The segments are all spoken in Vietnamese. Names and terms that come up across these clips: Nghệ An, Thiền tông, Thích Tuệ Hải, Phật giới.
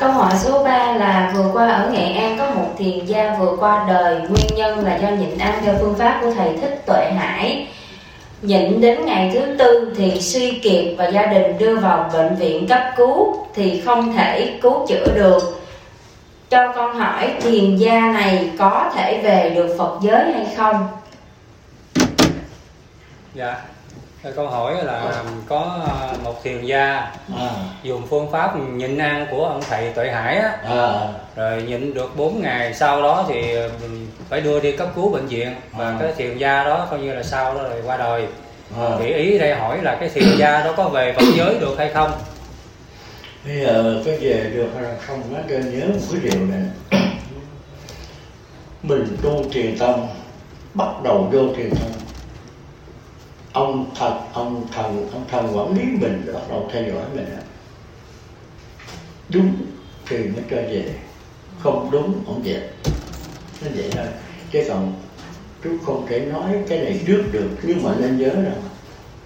Câu hỏi số 3 là vừa qua ở Nghệ An có một thiền gia vừa qua đời, nguyên nhân là do nhịn ăn theo phương pháp của thầy Thích Tuệ Hải. Nhịn đến ngày thứ tư thì suy kiệt và gia đình đưa vào bệnh viện cấp cứu thì không thể cứu chữa được. Cho con hỏi thiền gia này có thể về được Phật giới hay không? Dạ, câu hỏi là có một thiền gia dùng phương pháp nhịn ăn của ông thầy Tuệ Hải á, rồi nhịn được 4 ngày sau đó thì phải đưa đi cấp cứu bệnh viện, và cái thiền gia đó coi như là sau đó rồi qua đời. Thì ý đây hỏi là cái thiền gia đó có về Phật giới được hay không? Bây giờ có về được hay không, nó cho nhớ một cái điều này. Mình tu thiền tông, bắt đầu vô thiền tông, ông thần quản lý mình bắt đầu theo dõi mình đó. Đúng thì mới cho về, không đúng không về, nó vậy thôi. Chứ còn chú không thể nói cái này trước được. Nhưng mà nên nhớ rằng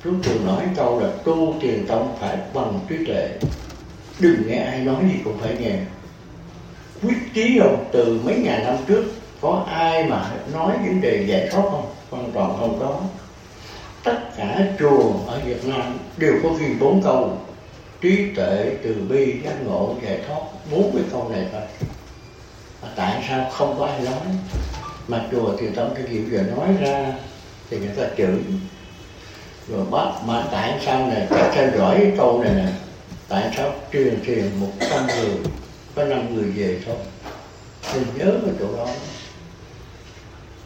chú thường nói câu là tu thiền tông phải bằng trí tuệ, đừng nghe ai nói gì cũng phải nghe. Quyết chí không? Từ mấy ngàn năm trước có ai mà nói vấn đề giải thoát không? Hoàn toàn không có. Tất cả chùa ở Việt Nam đều có ghi 4 câu: trí tuệ, từ bi, giác ngộ, giải thoát. 40 câu này thôi. Mà tại sao không có ai nói? Mà chùa thì tâm cái kiểu vừa nói ra thì người ta chửi rồi bắt. Mà tại sao này phải theo dõi cái câu này nè? Tại sao truyền 100 người có 5 người về thôi? Mình nhớ cái chỗ đó.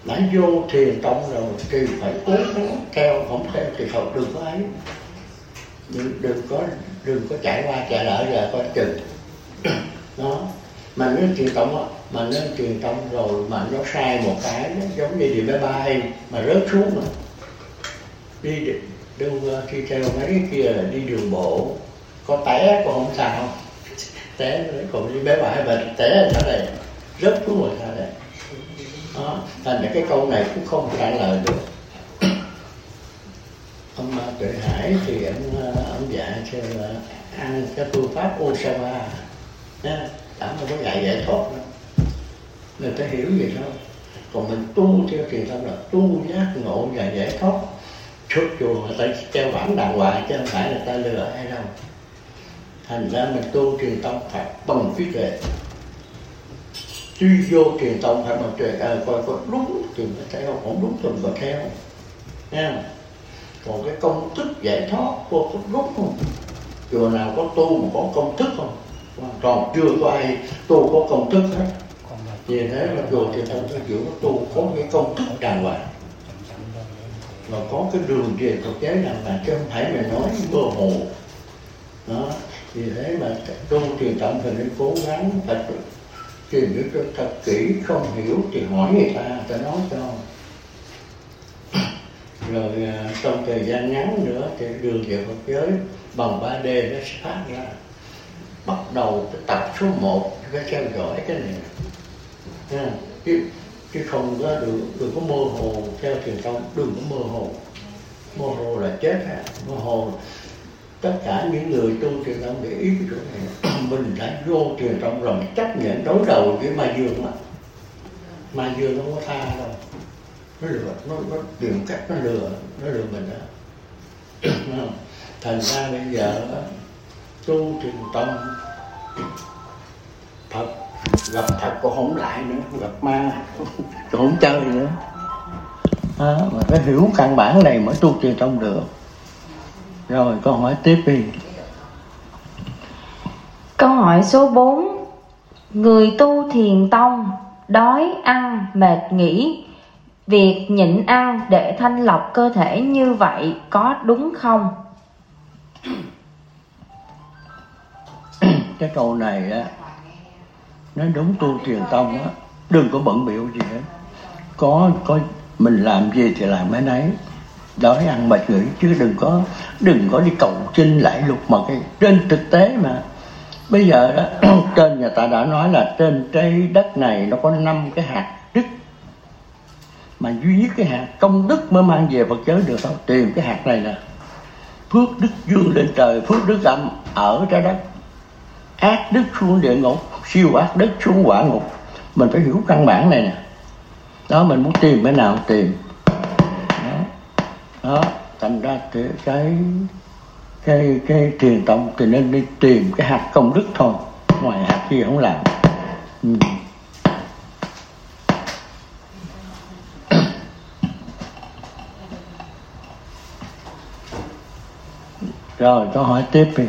Đã vô thiền tông rồi thì phải cố gắng theo, không theo thì không được có ấy. Đừng có chạy qua chạy lại là coi chừng. Đó. Mà nếu thiền tông á, mà nên thiền tông rồi mà nó sai một cái, nó giống như đi máy bay mà rớt xuống mà. Đi khi theo mấy kia là đi đường bộ, có té còn không sao. Té nó còn đi máy bay mà té là sao đây? Rớt xuống rồi sao đây? Đó, thành ra cái câu này cũng không trả lời được. Ông Tuệ Hải thì ông dạy cho ăn cái phương pháp U-sa-va, đảm bảo cái dạy giải thoát đó. Người ta hiểu gì đâu. Còn mình tu theo truyền thống là tu giác ngộ và giải thoát. Trước chùa người ta treo bảng đàng hoàng chứ không phải người ta lừa ai đâu. Thành ra mình tu truyền thống phải bằng trí tuệ. Tuy vô truyền tông phải bằng trời coi có đúng thì mới theo, không đúng thì phải theo. Nha. Còn cái công thức giải thoát cô có đúng không? Chùa nào có tu mà có công thức không? Còn chưa có ai tu có công thức hết. Vì thế mà chùa truyền tông phải giữ tu có cái công thức đàng hoàng, và có cái đường về Phật giới đàng hoàng, chứ không phải mình nói mơ hồ. Đó. Vì thế mà tu truyền tông thì nên cố gắng phải tìm hiểu cho thật kỹ, không hiểu thì hỏi người ta nói cho. Rồi trong thời gian ngắn nữa thì đường về Phật giới bằng 3D nó sẽ phát ra. Bắt đầu tập số 1 phải theo dõi cái này. Nha. Chứ không có đừng có mơ hồ theo truyền thống, đừng có mơ hồ. Mơ hồ là chết hả? Mơ hồ. Tất cả những người tu truyền thống để ý cái chỗ này. Mình đã vô truyền thống rồi, chấp nhận đối đầu với ma dương á. Ma dương nó không có tha đâu. Nó lừa, nó tìm cách nó lừa mình á. Thành ra bây giờ tu truyền thống Phật gặp Phật cũng không lại nữa, gặp ma cũng không chơi nữa. Đó, mà phải hiểu căn bản này mới tu truyền thống được. Rồi câu hỏi tiếp đi. Câu hỏi số 4. Người tu thiền tông đói ăn mệt nghỉ, việc nhịn ăn để thanh lọc cơ thể như vậy có đúng không? Cái câu này á, nói đúng tu thiền tông á, đừng có bận bịu gì hết. Có mình làm gì thì làm cái nấy. Đói ăn mệt nghỉ chứ đừng có đi cầu chinh lại lục mà cái trên thực tế mà. Bây giờ đó, trên nhà ta đã nói là trên trái đất này nó có 5 cái hạt đức, mà duy nhất cái hạt công đức mới mang về Phật giới được không? Tìm cái hạt này nè. Phước đức dương lên trời, phước đức âm ở trái đất. ác đức xuống địa ngục, siêu ác đức xuống quả ngục. Mình phải hiểu căn bản này nè. Đó, mình muốn tìm cái nào tìm. Đó, thành ra cái thiền tông thì nên đi tìm cái hạt công đức thôi, ngoài hạt kia không làm. Rồi, câu hỏi tiếp đi.